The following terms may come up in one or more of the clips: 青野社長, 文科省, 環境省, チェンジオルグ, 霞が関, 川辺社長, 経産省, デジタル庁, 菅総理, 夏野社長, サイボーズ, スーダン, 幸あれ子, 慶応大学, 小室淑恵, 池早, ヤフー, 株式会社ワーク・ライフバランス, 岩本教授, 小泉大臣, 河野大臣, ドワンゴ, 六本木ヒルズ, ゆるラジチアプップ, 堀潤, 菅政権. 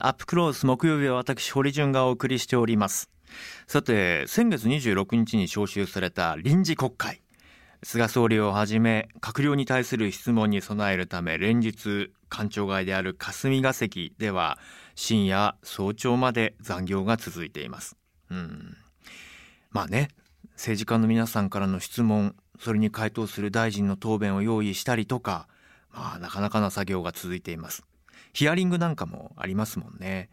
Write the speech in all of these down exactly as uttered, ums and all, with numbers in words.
アップクロース木曜日は私堀潤がお送りしております。さて、先月にじゅうろくにちに召集された臨時国会、菅総理をはじめ閣僚に対する質問に備えるため、連日官庁街である霞が関では深夜早朝まで残業が続いています。うん、まあね、政治家の皆さんからの質問、それに回答する大臣の答弁を用意したりとか、まあなかなかな作業が続いています。ヒアリングなんかもありますもんね。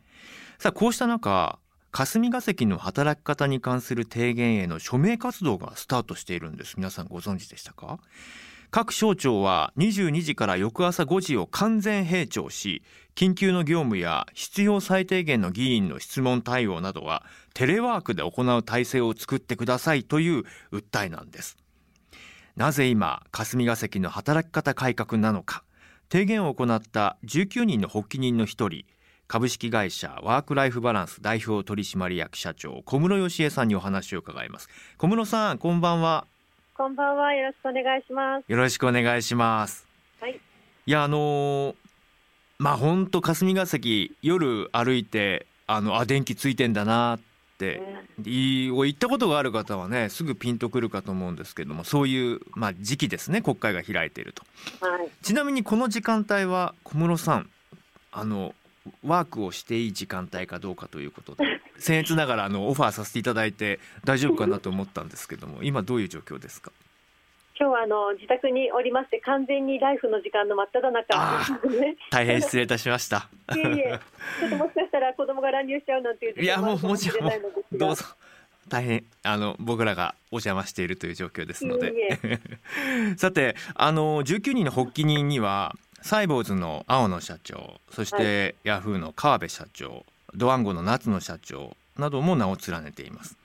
さあ、こうした中、霞が関の働き方に関する提言への署名活動がスタートしているんです。皆さんご存知でしたか？各省庁はにじゅうにじから翌朝ごじを完全閉庁し、緊急の業務や必要最低限の議員の質問対応などはテレワークで行う体制を作ってくださいという訴えなんです。なぜ今、霞が関の働き方改革なのか。提言を行ったじゅうきゅうにんの発起人の一人、株式会社ワークライフバランス代表取締役社長、小室芳恵さんにお話を伺います。小室さん、こんばんは。こんばんは、よろしくお願いします。よろしくお願いします、はい、いやあのー、まあ本当霞が関、夜歩いてあのあ電気ついてんだなって、うん、行ったことがある方はね、すぐピンとくるかと思うんですけども、そういう、まあ、時期ですね、国会が開いていると、はい、ちなみにこの時間帯は小室さん、あのワークをしていい時間帯かどうかということで、僭越ながらあのオファーさせていただいて大丈夫かなと思ったんですけども、今どういう状況ですか？今日はあの自宅におりまして、完全にライフの時間の真っ只中です、ね、大変失礼いたしましたいえいえ、ちょっともしかしたら子供が乱入しちゃうなんていう、いやもうもちろんどうぞ、大変あの僕らがお邪魔しているという状況ですのでいえいえさて、あのじゅうきゅうにんの発起人にはサイボーズの青野社長、そしてヤフーの川辺社長、はい、ドワンゴの夏野社長なども名を連ねています、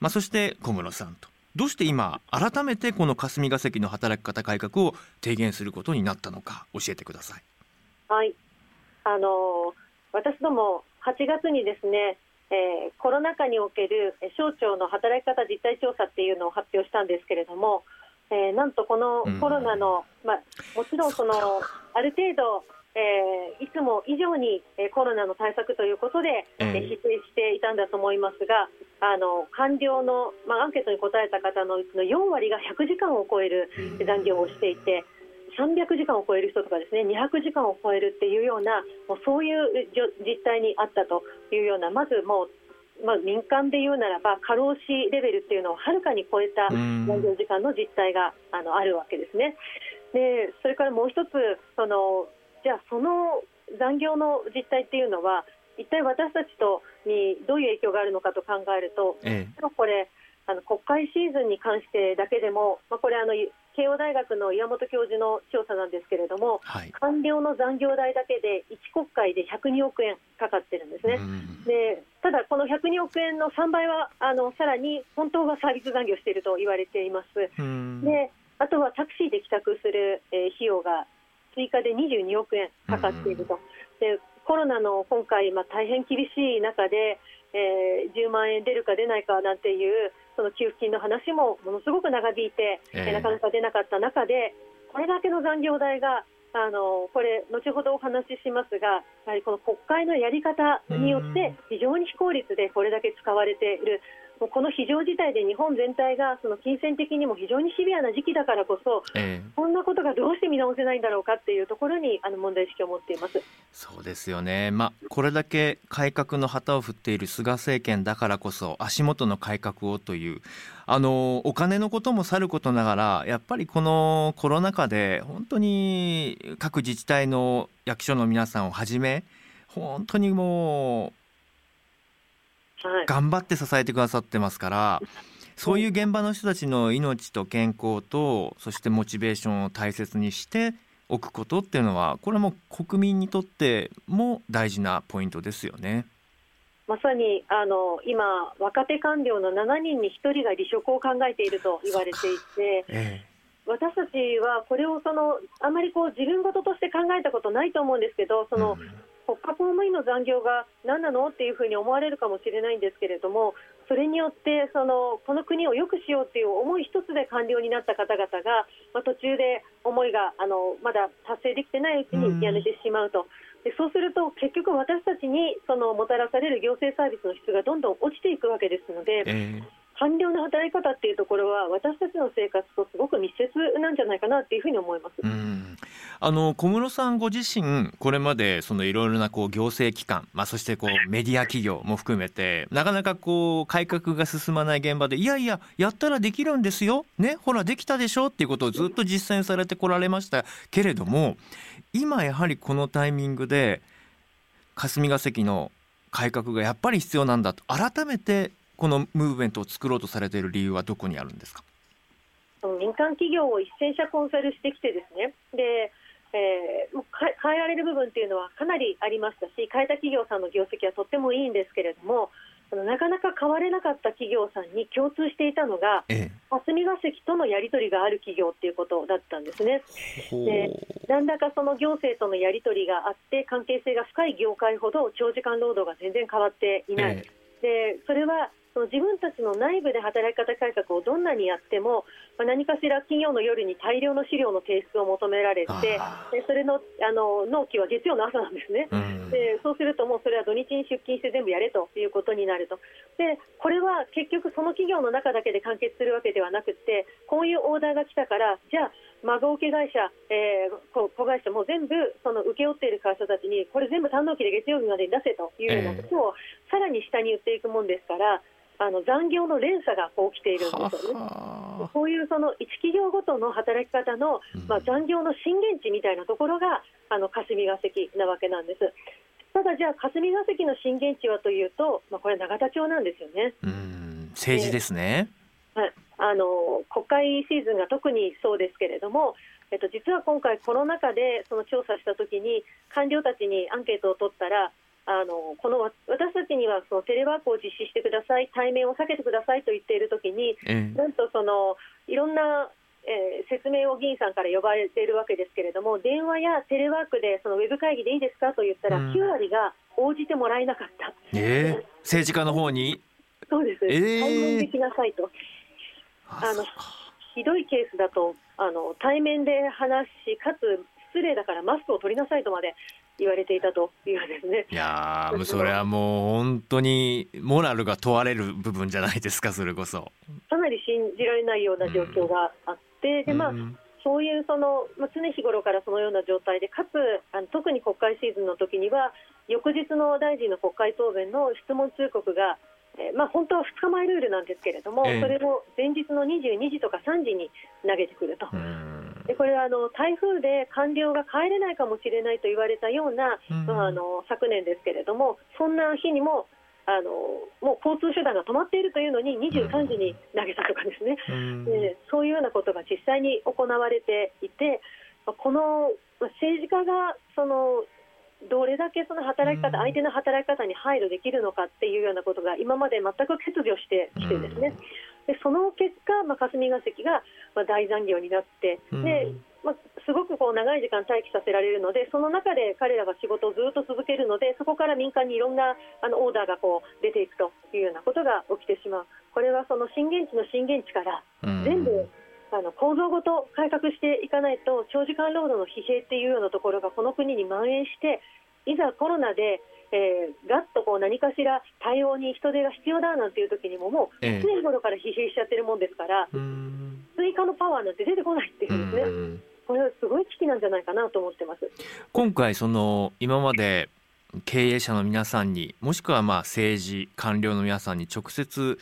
まあ、そして小室さんと。どうして今改めてこの霞が関の働き方改革を提言することになったのか教えてください。はい、あの私どもはちがつにですね、えー、コロナ禍における省庁の働き方実態調査っていうのを発表したんですけれども、えー、なんとこのコロナの、うんまあ、もちろんそのある程度、えー、いつも以上にコロナの対策ということで、えー、否定していたんだと思いますが、あの官僚の、まあ、アンケートに答えた方のうちのよんわりがひゃくじかんを超える残業をしていて、うん、さんびゃくじかんを超える人とかですね、にひゃくじかんを超えるっていうような、もうそういう実態にあったというような、まずもうまあ、民間でいうならば過労死レベルっていうのをはるかに超えた残業時間の実態が あのあるわけですね。でそれからもう一つ、そのじゃあその残業の実態っていうのは一体私たちとにどういう影響があるのかと考えると、ええ、これあの国会シーズンに関してだけでも、まあ、これあの慶応大学の岩本教授の調査なんですけれども、はい、官僚の残業代だけでいちこくかいでひゃくにおくえんかかってるんですね。でただこのひゃくにおくえんのさんばいはあのさらに本当はサービス残業していると言われています。であとはタクシーで帰宅する、えー、費用が追加でにじゅうにおくえんかかっていると。でコロナの今回、まあ、大変厳しい中で、えー、じゅうまんえん出るか出ないかなんていうその給付金の話もものすごく長引いて、えー、なかなか出なかった中で、これだけの残業代があのこれ後ほどお話ししますが、やはりこの国会のやり方によって非常に非効率でこれだけ使われている。もうこの非常事態で日本全体がその金銭的にも非常にシビアな時期だからこそ、えー、こんなことがどうして見直せないんだろうかっていうところにあの問題意識を持っています。そうですよね、まあ、これだけ改革の旗を振っている菅政権だからこそ、足元の改革をという、あのお金のこともさることながら、やっぱりこのコロナ禍で本当に各自治体の役所の皆さんをはじめ、本当にもう頑張って支えてくださってますから、そういう現場の人たちの命と健康と、そしてモチベーションを大切にしておくことっていうのは、これも国民にとっても大事なポイントですよね。まさにあの今若手官僚のしちにんにひとりが離職を考えていると言われていて、ええ、私たちはこれをそのあまりこう自分事として考えたことないと思うんですけど、その、うん国家公務員の残業が何なのっていうふうに思われるかもしれないんですけれども、それによってそのこの国を良くしようという思い一つで官僚になった方々が、まあ、途中で思いがあのまだ達成できてないうちにやめてしまうと、でそうすると結局私たちにそのもたらされる行政サービスの質がどんどん落ちていくわけですので、えー、官僚の働き方っていうところは私たちの生活とすごく密接なんじゃないかなというふうに思います。うん、あの小室さんご自身これまでそのいろいろなこう行政機関、まあ、そしてこうメディア企業も含めてなかなかこう改革が進まない現場でいやいややったらできるんですよ、ね、ほらできたでしょっていうことをずっと実践されてこられましたけれども、今やはりこのタイミングで霞が関の改革がやっぱり必要なんだと改めてこのムーブメントを作ろうとされている理由はどこにあるんですか？民間企業をせんしゃコンサルしてきてですね、でえー、変えられる部分というのはかなりありましたし、変えた企業さんの業績はとってもいいんですけれども、なかなか変われなかった企業さんに共通していたのが、霞が関とのやり取りがある企業ということだったんですね。でなんだかその行政とのやり取りがあって関係性が深い業界ほど長時間労働が全然変わっていない、ええ、でそれは自分たちの内部で働き方改革をどんなにやっても何かしら金曜の夜に大量の資料の提出を求められて、それのあの納期は月曜の朝なんですね。でそうするともうそれは土日に出勤して全部やれということになると、でこれは結局その企業の中だけで完結するわけではなくて、こういうオーダーが来たからじゃあ孫請け会社、えー、子会社も全部その請け負っている会社たちにこれ全部単納期で月曜日までに出せというようなことをさらに下に言っていくもんですから、あの残業の連鎖がこう起きているんですよね。ははこういうその一企業ごとの働き方の、まあ、残業の震源地みたいなところがあの霞が関なわけなんです。ただじゃあ霞が関の震源地はというと、まあ、これは永田町なんですよね。うん、政治ですね、えーはい、あの国会シーズンが特にそうですけれども、えっと、実は今回コロナ禍でその調査したときに官僚たちにアンケートを取ったら、あのこの私たちにはそのテレワークを実施してください、対面を避けてくださいと言っているときに、なんとそのいろんな、えー、説明を議員さんから呼ばれているわけですけれども、電話やテレワークでそのウェブ会議でいいですかと言ったらきゅうわりが応じてもらえなかった、うんえー、政治家の方にそうです、えー、対面できなさいと。あのひどいケースだとあの対面で話し、かつ失礼だからマスクを取りなさいとまで言われていたというですね。いやー、それはもう本当にモラルが問われる部分じゃないですか。それこそかなり信じられないような状況があって、うん、でまあそういうその、まあ、常日頃からそのような状態で、かつあの特に国会シーズンの時には翌日の大臣の国会答弁の質問通告が、えーまあ、本当はふつかまえルールなんですけれども、えー、それを前日のにじゅうにじとかさんじに投げてくると、うん、でこれはあの台風で官僚が帰れないかもしれないと言われたような、うんまあ、あの昨年ですけれども、そんな日にもあのもう交通手段が止まっているというのににじゅうさんじに投げたとかですね、うん、でそういうようなことが実際に行われていて、この政治家がそのどれだけその働き方、うん、相手の働き方に配慮できるのかっていうようなことが今まで全く欠如してきてですね、うんでその結果、まあ、霞が関が大残業になって、でまあ、すごくこう長い時間待機させられるので、その中で彼らが仕事をずっと続けるので、そこから民間にいろんなあのオーダーがこう出ていくというようなことが起きてしまう。これはその震源地の震源地から全部、うん、あの構造ごと改革していかないと、長時間労働の疲弊というようなところがこの国に蔓延して、いざコロナでえー、ガッとこう何かしら対応に人手が必要だなんていう時にももう常日頃から疲弊しちゃってるもんですから、えー、追加のパワーなんて出てこないっていうんですね。うんこれはすごい危機なんじゃないかなと思ってます。今回その今まで経営者の皆さんに、もしくはまあ政治官僚の皆さんに直接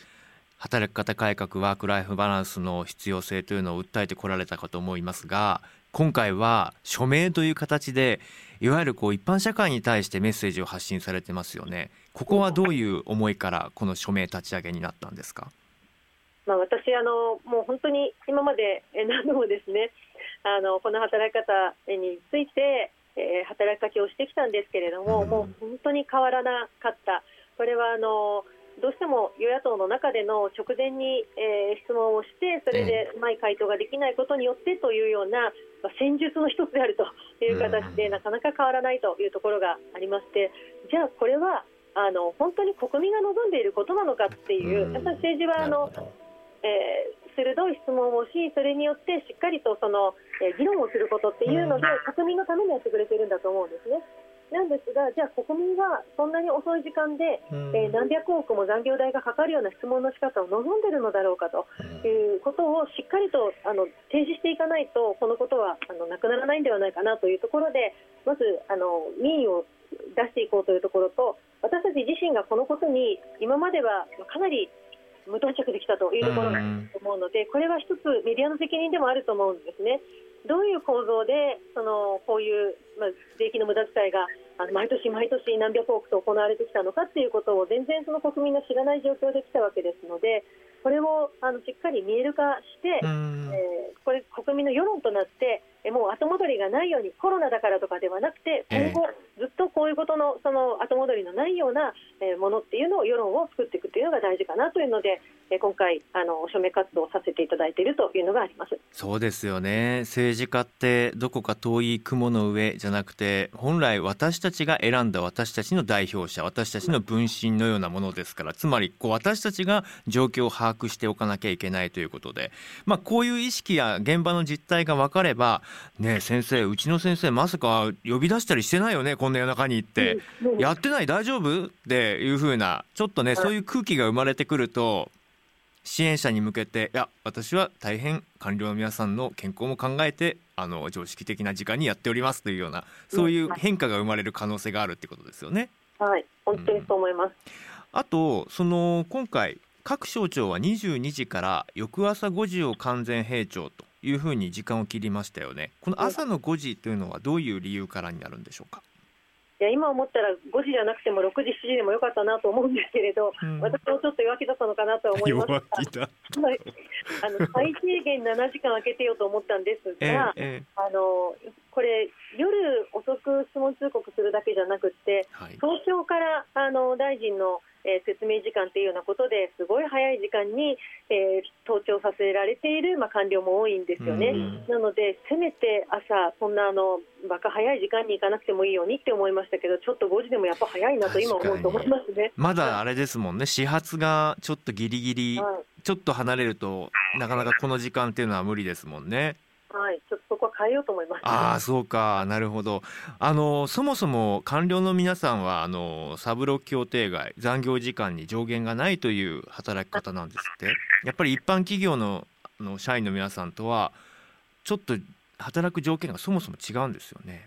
働き方改革、ワークライフバランスの必要性というのを訴えてこられたかと思いますが、今回は署名という形でいわゆるこう一般社会に対してメッセージを発信されてますよね。ここはどういう思いからこの署名立ち上げになったんですか？まあ、私あのもう本当に今まで何度もですね、あのこの働き方について、えー、働きかけをしてきたんですけれども、うん、もう本当に変わらなかった。これはあのどうしても与野党の中での直前に、えー、質問をして、それでうまい回答ができないことによってというような、まあ、戦術の一つであるという形で、なかなか変わらないというところがありまして、じゃあこれはあの本当に国民が望んでいることなのかっていう、やっぱり政治はあの、えー、鋭い質問をし、それによってしっかりとその、えー、議論をすることっていうので、国民のためにやってくれてるんだと思うんですね。なんですが、じゃあ国民がそんなに遅い時間で、えー、何百億も残業代がかかるような質問の仕方を望んでいるのだろうかということをしっかりとあの提示していかないと、このことはあのなくならないんではないかなというところで、まずあの民意を出していこうというところと、私たち自身がこのことに今まではかなり無頓着できたというところだと思うので、これは一つメディアの責任でもあると思うんですね。どういう構造でそのこういう、まあ、税金の無駄遣いがあの毎年毎年何百億と行われてきたのかということを全然その国民が知らない状況できたわけですので、これをあのしっかり見える化して、えー、これ国民の世論となってもう後戻りがないように、コロナだからとかではなくて、今後ずっとこういうことの、その後戻りのないようなものっていうのを、世論を作っていくというのが大事かなというので、今回あの署名活動をさせていただいているというのがあります。そうですよね。政治家ってどこか遠い雲の上じゃなくて、本来私たちが選んだ私たちの代表者、私たちの分身のようなものですから、つまりこう私たちが状況を把握しておかなきゃいけないということで、まあ、こういう意識や現場の実態が分かればね、え先生、うちの先生まさか呼び出したりしてないよね、こんな夜中に行って、うん、やってない、大丈夫っていう風な、ちょっとねそういう空気が生まれてくると、支援者に向けて、いや私は大変官僚の皆さんの健康も考えてあの常識的な時間にやっておりますというような、そういう変化が生まれる可能性があるってことですよね。はい、本当にそう思います、うん、あとその今回各省庁はにじゅうにじから翌朝ごじを完全閉庁というふうに時間を切りましたよね。この朝のごじというのはどういう理由からになるんでしょうか。いや今思ったらごじじゃなくてもろくじしちじでもよかったなと思うんですけれど、うん、私もちょっと弱気だったのかなと思いますが、弱気だあの最低限ななじかん空けてよと思ったんですが、ええ、あのこれ夜遅く質問通告するだけじゃなくて、はい、東京からあの大臣のえー、説明時間というようなことですごい早い時間に、えー、登庁させられている、まあ、官僚も多いんですよね。なのでせめて朝そんなあのバカ早い時間に行かなくてもいいようにって思いましたけど、ちょっとごじでもやっぱ早いなと今思うと思いますね。まだあれですもんね、始発がちょっとギリギリ、はい、ちょっと離れるとなかなかこの時間っていうのは無理ですもんね。はい、ちょっとそこは変えようと思います。ああ、そうか、なるほど。あのそもそも官僚の皆さんはあのサブロ協定外、残業時間に上限がないという働き方なんですって。やっぱり一般企業 の, の社員の皆さんとはちょっと働く条件がそもそも違うんですよね。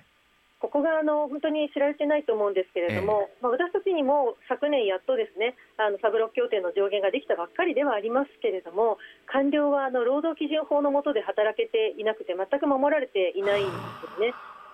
ここがあの本当に知られてないと思うんですけれども、えーまあ、私たちにも昨年やっとですね、あのサブロック協定の上限ができたばっかりではありますけれども、官僚はあの労働基準法の下で働けていなくて、全く守られていないんですね。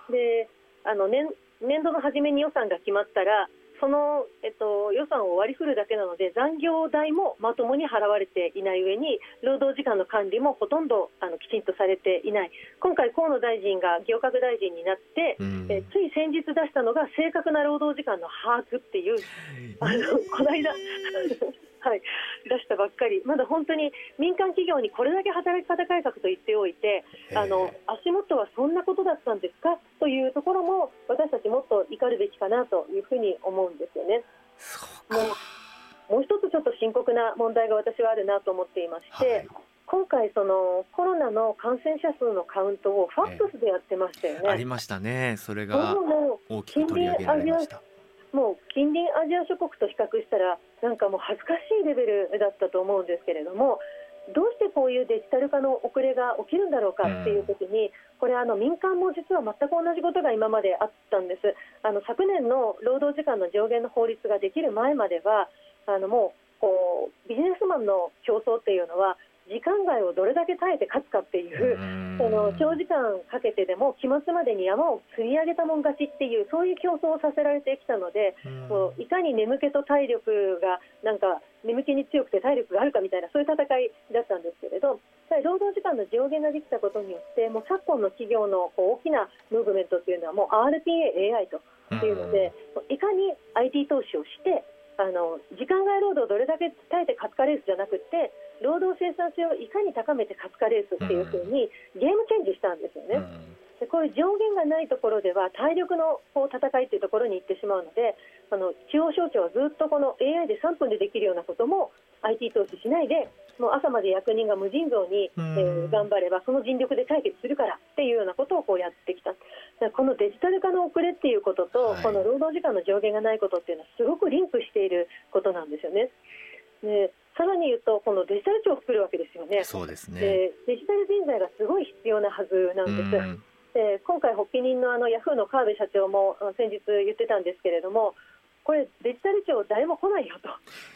であの 年, 年度の初めに予算が決まったら、その、えっと、予算を割り振るだけなので、残業代もまともに払われていない上に、労働時間の管理もほとんどあのきちんとされていない。今回河野大臣が行革大臣になって、うん、えつい先日出したのが正確な労働時間の把握っていう、あのこの間はい、出したばっかり。まだ本当に民間企業にこれだけ働き方改革と言っておいて、あの足元はそんなことだったんですかというところも、私たちもっと怒るべきかなというふうに思うんですよね。そうか。もう一つちょっと深刻な問題が私はあるなと思っていまして、はい、今回そのコロナの感染者数のカウントをファックスでやってましたよね。ありましたね。それが大きく取り上げられました。もう近隣アジア諸国と比較したらなんかもう恥ずかしいレベルだったと思うんですけれども、どうしてこういうデジタル化の遅れが起きるんだろうかっていうときに、これあの民間も実は全く同じことが今まであったんです。あの昨年の労働時間の上限の法律ができる前までは、あのもうこうビジネスマンの競争っていうのは時間外をどれだけ耐えて勝つかっていう、その長時間かけてでも期末までに山を積み上げたもん勝ちっていう、そういう競争をさせられてきたので、もういかに眠気と体力がなんか眠気に強くて体力があるかみたいな、そういう戦いだったんですけれど、労働時間の上限ができたことによって、もう昨今の企業のこう大きなムーブメントっていうのはもう アールピーエーエーアイ というので、いかに アイティー 投資をしてあの時間外労働をどれだけ耐えて勝つかレースじゃなくて、労働生産性をいかに高めて勝つかレースっていう風にゲームチェンジしたんですよね。でこういう上限がないところでは体力のこう戦いというところに行ってしまうので、あの中央省庁はずっとこの エーアイ でさんぷんでできるようなことも アイティー 投資しないで、もう朝まで役人が無尽蔵に、えー、頑張ればその尽力で解決するからっていうようなことをこうやってきた。このデジタル化の遅れっていうことと、はい、この労働時間の上限がないことっていうのはすごくリンクしていることなんですよね。でさらに言うと、このデジタル庁を作るわけですよね。そうですね。でデジタル人材がすごい必要なはずなんです。で今回発起人のあのヤフーの川辺社長も先日言ってたんですけれども、これデジタル庁誰も来ないよ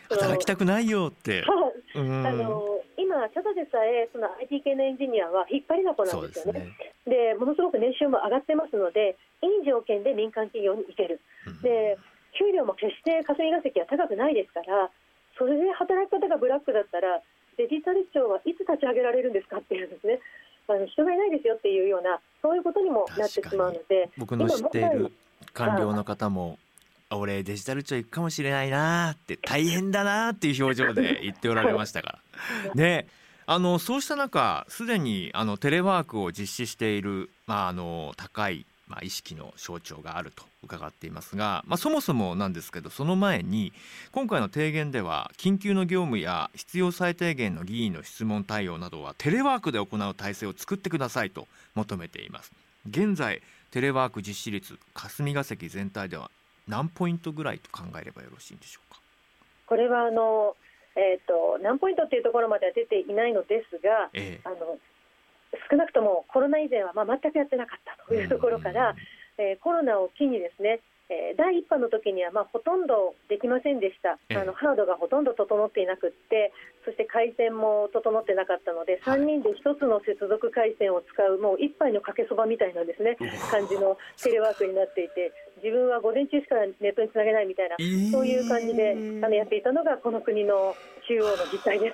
と、働きたくないよってあの今ただでさえその アイティー 系のエンジニアは引っ張りだこなんですよね。でものすごく年収も上がってますので、いい条件で民間企業に行ける、うん、で給料も決して霞が関は高くないですから、それで働き方がブラックだったらデジタル庁はいつ立ち上げられるんですかっていうんですね。あの人がいないですよっていうような、そういうことにもなってしまうので、僕の知っている官僚の方も俺デジタル庁行くかもしれないなって大変だなっていう表情で言っておられましたからであのそうした中、すでにあのテレワークを実施している、まあ、あの高い、まあ、意識の象徴があると伺っていますが、まあ、そもそもなんですけど、その前に今回の提言では緊急の業務や必要最低限の議員の質問対応などはテレワークで行う体制を作ってくださいと求めています。現在テレワーク実施率、霞が関全体では何ポイントぐらいと考えればよろしいんでしょうか。これはあのえー、と何ポイントっていうところまでは出ていないのですが、ええ、あの少なくともコロナ以前はまあ全くやってなかったというところから、えー、コロナを機にですね、えー、第一波の時にはまあほとんどできませんでした、ええ、あのハードがほとんど整っていなくって、そして回線も整ってなかったので、さんにんでひとつの接続回線を使う、もう一杯のかけそばみたいなですね感じのテレワークになっていて、自分は午前中しかネットにつなげないみたいな、えー、そういう感じであのやっていたのがこの国の中央の実態で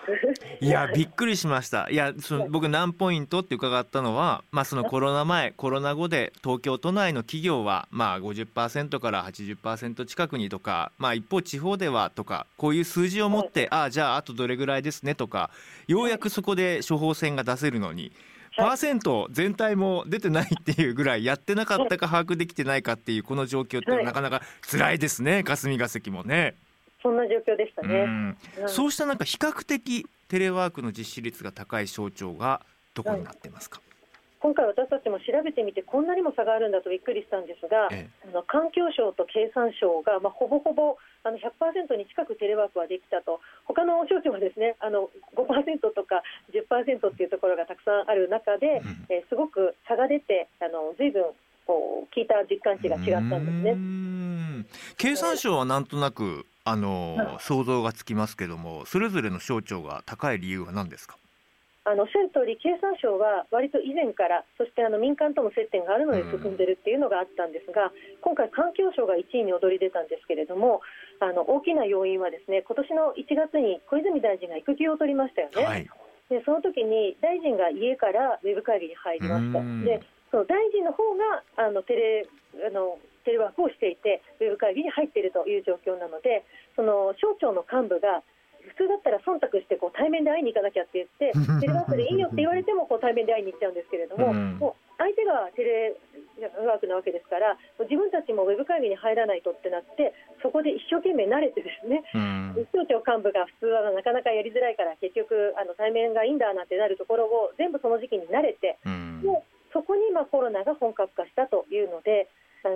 すいやびっくりしました。いやその僕何ポイントって伺ったのは、まあ、そのコロナ前コロナ後で東京都内の企業はまあ ごじゅっパーセント から はちじゅっパーセント 近くにとか、まあ、一方地方ではとか、こういう数字を持って、はい、あじゃああとどれぐらいですねとか、ようやくそこで処方箋が出せるのに、パーセント全体も出てないっていうぐらい、やってなかったか把握できてないかっていうこの状況ってなかなか辛いですね、霞が関もね。そんな状況でしたね。うん、そうしたなんか比較的テレワークの実施率が高い省庁がどこになってますか。今回私たちも調べてみて、こんなにも差があるんだとびっくりしたんですが、ええ、あの環境省と経産省が、まあ、ほぼほぼあの ひゃくパーセント に近くテレワークはできたと。他の省庁はですねあの ごパーセント とか じゅっパーセント っていうところがたくさんある中で、うんえー、すごく差が出て、あの随分こう聞いた実感値が違ったんですね。うーん、経産省はなんとなくあの、はい、想像がつきますけども、それぞれの省庁が高い理由は何ですか。あのおっしゃる通り、経産省は割と以前から、そしてあの民間とも接点があるので進んでるっていうのがあったんですが、今回環境省がいちいに躍り出たんですけれども、あの大きな要因はですね、今年のいちがつに小泉大臣が育休を取りましたよね、はい、でその時に大臣が家からウェブ会議に入りました。でその大臣の方があのテレあのテレワークをしていて、ウェブ会議に入っているという状況なので、その省庁の幹部が普通だったら忖度してこう対面で会いに行かなきゃって言ってテレワークでいいよって言われてもこう対面で会いに行っちゃうんですけれども、うん、もう相手がテレワークなわけですから、自分たちもウェブ会議に入らないとってなって、そこで一生懸命慣れてですね、省庁、うん、幹部が普通はなかなかやりづらいから結局あの対面がいいんだなんてなるところを全部その時期に慣れて、うん、もうそこに今コロナが本格化したというので、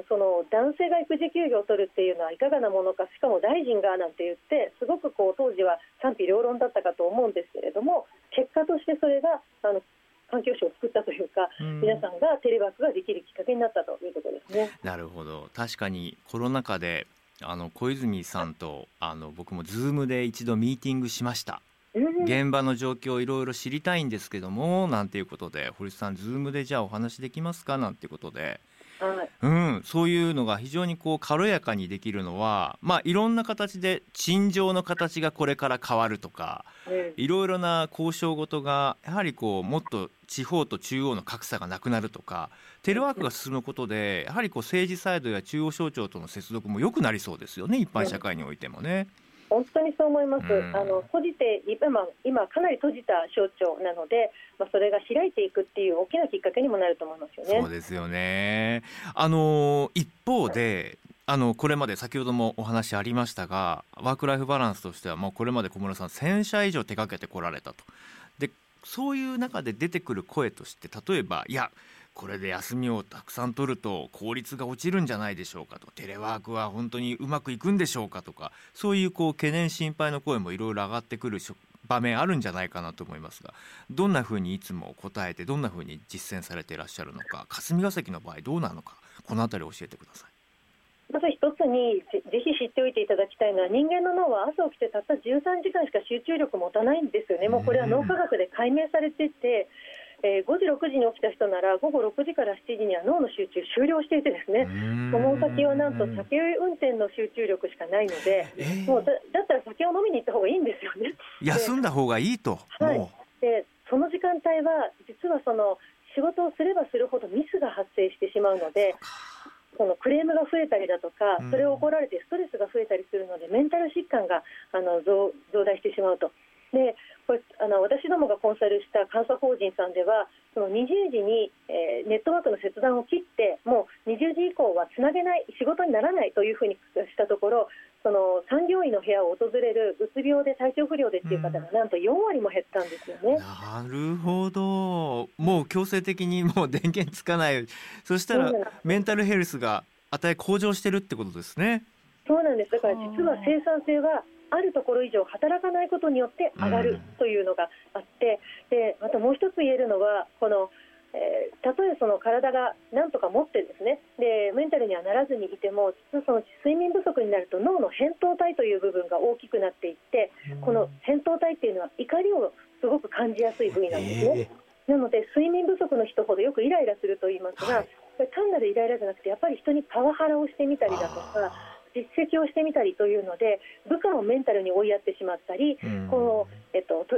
その男性が育児休業を取るっていうのはいかがなものか、しかも大臣がなんて言ってすごくこう当時は賛否両論だったかと思うんですけれども、結果としてそれがあの環境省を作ったというか、うん、皆さんがテレワークができるきっかけになったということですね。なるほど。確かにコロナ禍であの小泉さんとあの僕もズームで一度ミーティングしました。現場の状況をいろいろ知りたいんですけどもなんていうことで、堀さんズームでじゃあお話できますかなんていうことで、はいうん、そういうのが非常にこう軽やかにできるのは、まあ、いろんな形で陳情の形がこれから変わるとか、うん、いろいろな交渉事がやはりこうもっと地方と中央の格差がなくなるとか、テレワークが進むことでやはりこう政治サイドや中央省庁との接続も良くなりそうですよね、一般社会においてもね。本当にそう思います。あの閉じて 今, 今かなり閉じた象徴なので、まあ、それが開いていくっていう大きなきっかけにもなると思いますよね。そうですよね。あの一方で、あのこれまで先ほどもお話ありましたが、ワークライフバランスとしてはもうこれまで小室さんせんしゃ以上手掛けてこられたと。でそういう中で出てくる声として、例えばいやこれで休みをたくさん取ると効率が落ちるんじゃないでしょうかと、テレワークは本当にうまくいくんでしょうかとか、そういうこう懸念心配の声もいろいろ上がってくる場面あるんじゃないかなと思いますが、どんなふうにいつも答えて、どんなふうに実践されていらっしゃるのか、霞が関の場合どうなのか、このあたり教えてください。まず一つにぜひ知っておいていただきたいのは、人間の脳は朝起きてたったじゅうさんじかんしか集中力持たないんですよね。もうこれは脳科学で解明されていて、えー、ごじろくじに起きた人なら午後ろくじからしちじには脳の集中終了していてですね、その先はなんと酒運転の集中力しかないので、えー、もう だ, だったら酒を飲みに行った方がいいんですよね。休んだ方がいいと、はい。でその時間帯は実はその仕事をすればするほどミスが発生してしまうので、そのクレームが増えたりだとか、それを怒られてストレスが増えたりするので、メンタル疾患があの 増, 増大してしまうと。でこれあの私どもがコンサルした監査法人さんでは、そのにじゅうじに、えー、ネットワークの切断を切って、もうにじゅうじ以降はつなげない、仕事にならないというふうにしたところ、その産業医の部屋を訪れるうつ病で体調不良でっていう方がなんとよんわりも減ったんですよね、うん、なるほど。もう強制的にもう電源つかない。そしたらメンタルヘルスが値向上してるってことですね。そうなんです。だから実は生産性はあるところ以上働かないことによって上がるというのがあって、うん、でまたもう一つ言えるのは、このえー、たとえその体がなんとか持ってですね、でメンタルにはならずにいても、実はその睡眠不足になると脳の扁桃体という部分が大きくなっていって、うん、この扁桃体っていうのは怒りをすごく感じやすい部位なんですね、えー、なので睡眠不足の人ほどよくイライラすると言いますが、はい、これ単なるイライラじゃなくて、やっぱり人にパワハラをしてみたりだとか実績をしてみたりというので、部下をメンタルに追いやってしまったり、うん、この、えっと、と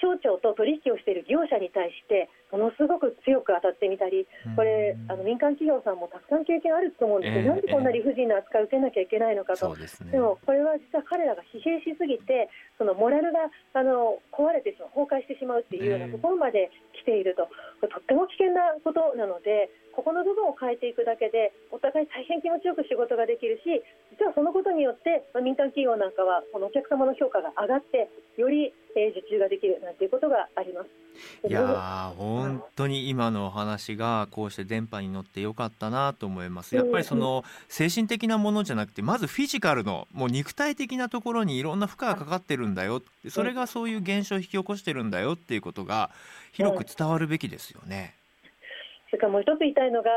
省庁と取引をしている業者に対してものすごく強く当たってみたり、これあの民間企業さんもたくさん経験あると思うんですけど、なんでこんな理不尽な扱いを受けなきゃいけないのかと。でもこれは実は彼らが疲弊しすぎて、そのモラルがあの壊れてしまう、崩壊してしまうっていうようなところまで来ていると、とっても危険なことなので、ここの部分を変えていくだけでお互い大変気持ちよく仕事ができるし、実はそのことによって民間企業なんかはこのお客様の評価が上がってより受注ができるなんていうことがあります。いやー本当に今のお話がこうして電波に乗ってよかったなと思います。やっぱりその精神的なものじゃなくて、まずフィジカルのもう肉体的なところにいろんな負荷がかかってるんだよ、それがそういう現象を引き起こしてるんだよっていうことが広く伝わるべきですよね。それからもう一つ言いたいのが、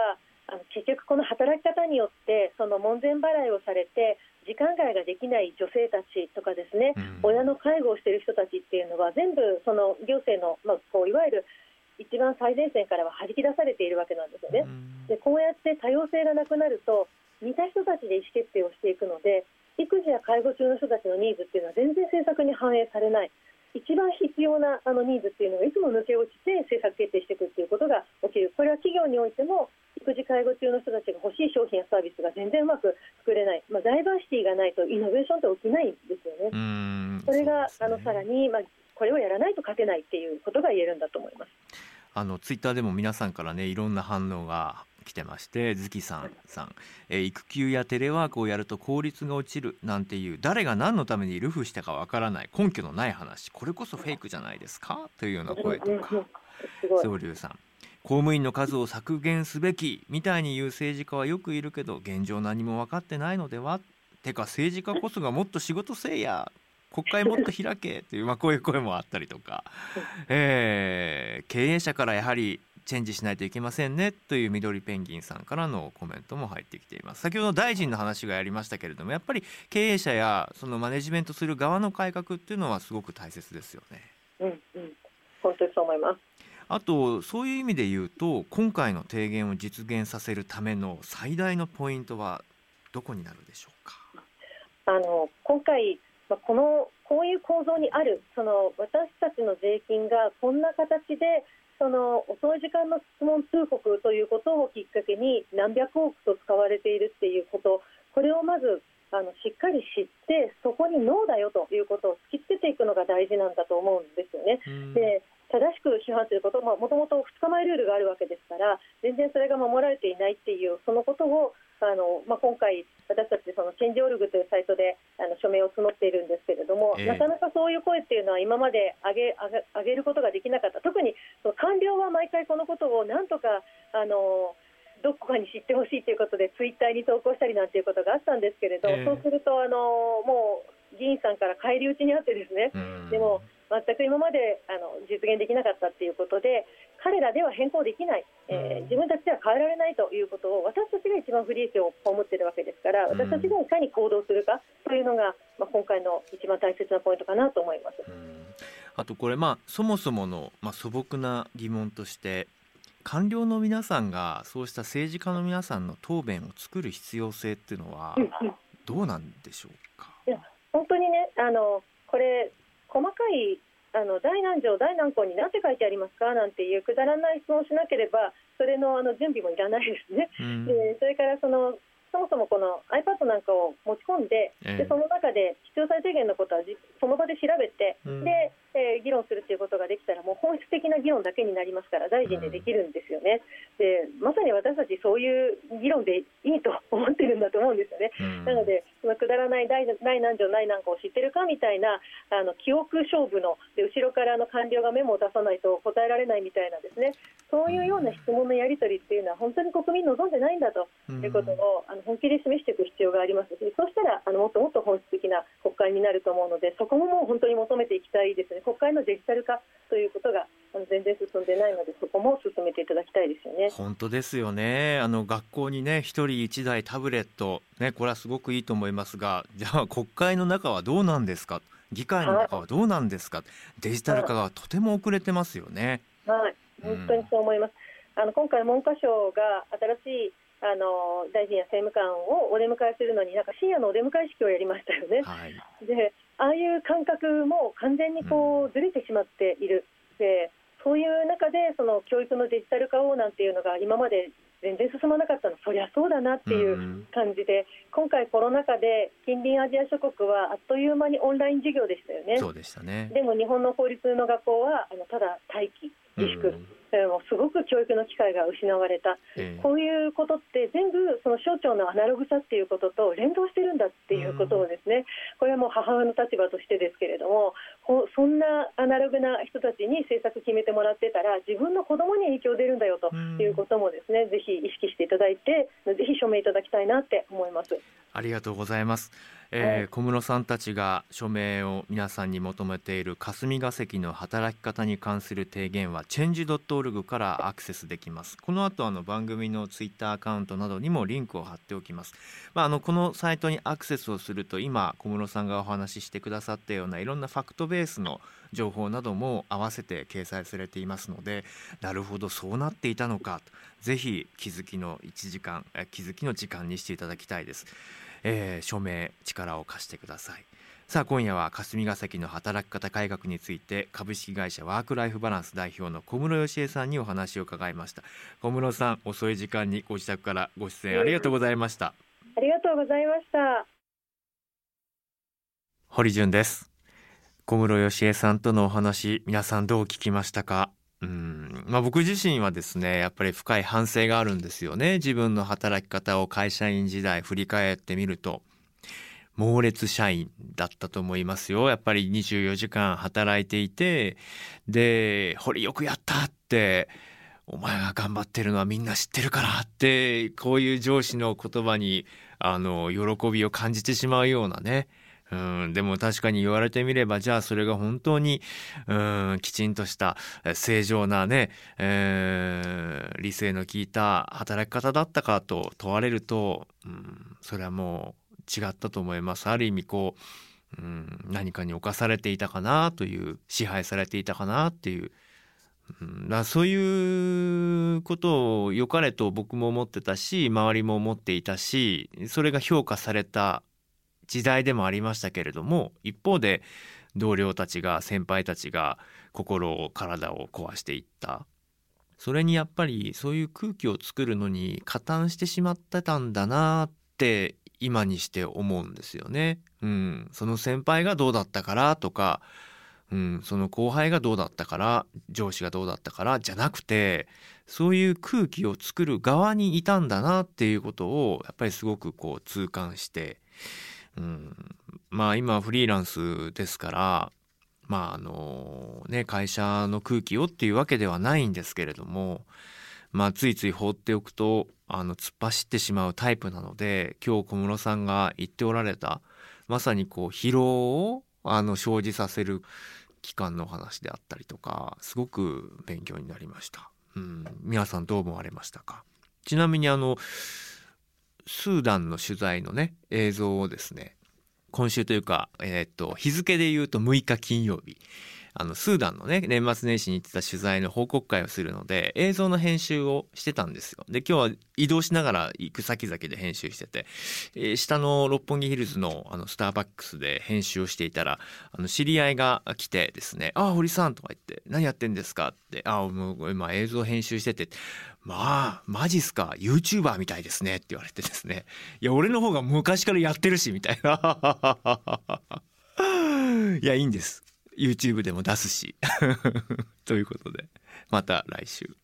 あの結局この働き方によってその門前払いをされて時間外ができない女性たちとかですね、うん、親の介護をしている人たちっていうのは全部その行政の、まあ、こういわゆる一番最前線からは弾き出されているわけなんですよね、うん、でこうやって多様性がなくなると似た人たちで意思決定をしていくので、育児や介護中の人たちのニーズっていうのは全然政策に反映されない、一番必要なあのニーズっていうのがいつも抜け落ちて政策決定していくっていうことが起きる。これは企業においても育児介護中の人たちが欲しい商品やサービスが全然うまく作れない、まあ、ダイバーシティがないとイノベーションって起きないんですよね。うーん、それがそうですね。あのさらに、まあ、これをやらないと勝てないっていうことが言えるんだと思います。あのツイッターでも皆さんからねいろんな反応が来てまして、月さんさん、えー、育休やテレワークをやると効率が落ちるなんていう、誰が何のためにルフしたかわからない根拠のない話、これこそフェイクじゃないですかというような声とか、堀潤さん、公務員の数を削減すべきみたいに言う政治家はよくいるけど現状何も分かってないのでは、てか政治家こそがもっと仕事せいや、国会もっと開けという、まあ、こういう声もあったりとか、えー、経営者からやはりチェンジしないといけませんねという緑ペンギンさんからのコメントも入ってきています。先ほど大臣の話がありましたけれども、やっぱり経営者やそのマネジメントする側の改革っていうのはすごく大切ですよね。うんうん、本当にそう思います。あとそういう意味で言うと、今回の提言を実現させるための最大のポイントはどこになるでしょうか。あの今回このこういう構造にあるその私たちの税金がこんな形でその遅い時間の質問通告ということをきっかけに何百億と使われているっていうこと、これをまずあのしっかり知ってそこにノーだよということを突きつけていくのが大事なんだと思うんですよね。で正しく批判することももともとふつかまえルールがあるわけですから全然それが守られていないっていうそのことをあの、まあ、今回私たちそのチェンジオルグというサイトであの署名を募っているんですけれども、えー、なかなかそういう声っていうのは今まで上げ、上げ、上げることができなかった。特にその官僚は毎回このことをなんとかあのどこかに知ってほしいということでツイッターに投稿したりなんていうことがあったんですけれど、えー、そうするとあのもう議員さんから返り討ちにあってですね、でも全く今まであの実現できなかったということで彼らでは変更できない、えー、自分たちでは変えられないということを私たちが一番不利益を被っているわけですから私たちがいかに行動するかというのが、まあ、今回の一番大切なポイントかなと思います。うんあとこれ、まあ、そもそもの、まあ、素朴な疑問として官僚の皆さんがそうした政治家の皆さんの答弁を作る必要性っていうのはどうなんでしょうか。いや本当にねあのこれ細かいあの大何条大何項に何て書いてありますかなんていうくだらない質問をしなければそれ の, あの準備もいらないですね、うん、でそれからそのそもそもこの iPad なんかを持ち込ん で,、えー、でその中で必要最低限のことはその場で調べて、うんでえー、議論するということができたらもう本質的な議論だけになりますから大臣でできるんですよね、うん、でまさに私たちそういう議論でいいと思ってるんだと思うんですよね、うん、なのでそのくだらない大何条大何項を知ってるかみたいなあの記憶勝負ので後ろからの官僚がメモを出さないと答えられないみたいなですねそういうような質問のやり取りっていうのは本当に国民望んでないんだということをあの本気で示していく必要がありますしそうしたらあのもっともっと本質的な国会になると思うのでそこももう本当に求めていきたいですね。国会のデジタル化ということが全然進んでないのでそこも進めていただきたいですよね。本当ですよね。あの学校にね一人一台タブレット、ね、これはすごくいいと思いますがじゃあ国会の中はどうなんですか議会の中はどうなんですか、はい、デジタル化がとても遅れてますよね。はい本当にそう思います。あの今回文科省が新しいあの大臣や政務官をお出迎えするのになんか深夜のお出迎え式をやりましたよね、はい、でああいう感覚も完全にこうずれてしまっている、うん、でそういう中でその教育のデジタル化をなんていうのが今まで全然進まなかったのそりゃそうだなっていう感じで、うん、今回コロナ禍で近隣アジア諸国はあっという間にオンライン授業でしたよね。そうでしたね。でも日本の公立の学校はあのただ待機自粛、うんすごく教育の機会が失われた、えー、こういうことって全部その省庁のアナログさっていうことと連動してるんだっていうことをですね、うん、これはもう母親の立場としてですけれどもそんなアナログな人たちに政策決めてもらってたら自分の子どもに影響出るんだよということもですね、うん、ぜひ意識していただいてぜひ署名いただきたいなって思います。ありがとうございます。えー、小室さんたちが署名を皆さんに求めている霞が関の働き方に関する提言はチェンジドットオーアールジー からアクセスできます。この後あの番組のツイッターアカウントなどにもリンクを貼っておきます。まあ、あのこのサイトにアクセスをすると今小室さんがお話ししてくださったようないろんなファクトベースの情報なども合わせて掲載されていますのでなるほどそうなっていたのかぜひ気づきのいちじかん気づきの時間にしていただきたいです。えー、署名力を貸してください。さあ今夜は霞が関の働き方改革について株式会社ワークライフバランス代表の小室良恵さんにお話を伺いました。小室さん遅い時間にご自宅からご出演ありがとうございました。ありがとうございました。堀潤です。小室良恵さんとのお話皆さんどう聞きましたか。うんまあ、僕自身はですねやっぱり深い反省があるんですよね。自分の働き方を会社員時代振り返ってみると猛烈社員だったと思いますよ。やっぱりにじゅうよじかん働いていてで堀よくやったってお前が頑張ってるのはみんな知ってるからってこういう上司の言葉にあの喜びを感じてしまうようなねうんでも確かに言われてみればじゃあそれが本当にうんきちんとした正常なね、えー、理性の効いた働き方だったかと問われるとうんそれはもう違ったと思います。ある意味こう、うん、何かに侵されていたかなという支配されていたかなっていう、うん、だそういうことを良かれと僕も思ってたし周りも思っていたしそれが評価された時代でもありましたけれども一方で同僚たちが先輩たちが心を体を壊していったそれにやっぱりそういう空気を作るのに加担してしまってたんだなって今にして思うんですよね、うん、その先輩がどうだったからとか、うん、その後輩がどうだったから上司がどうだったからじゃなくて、そういう空気を作る側にいたんだなっていうことをやっぱりすごくこう痛感して、うん、まあ今フリーランスですからまああのね会社の空気をっていうわけではないんですけれども、まあついつい放っておくとあの突っ走ってしまうタイプなので、今日小室さんが言っておられたまさにこう疲労をあの生じさせる期間の話であったりとかすごく勉強になりました、うん、皆さんどう思われましたか？ちなみにあのスーダンの取材のね映像をですね、今週というか、えー、っと日付で言うとむいか金曜日、あのスーダンのね年末年始に行ってた取材の報告会をするので映像の編集をしてたんですよ。で今日は移動しながら行く先々で編集してて、えー、下の六本木ヒルズ の, あのスターバックスで編集をしていたらあの知り合いが来てですね、あ堀さんとか言って何やってんですかって、あもう今映像編集してて、まあマジっすか YouTuber みたいですねって言われてですね、いや俺の方が昔からやってるしみたいないやいいんですYouTube でも出すしということでまた来週。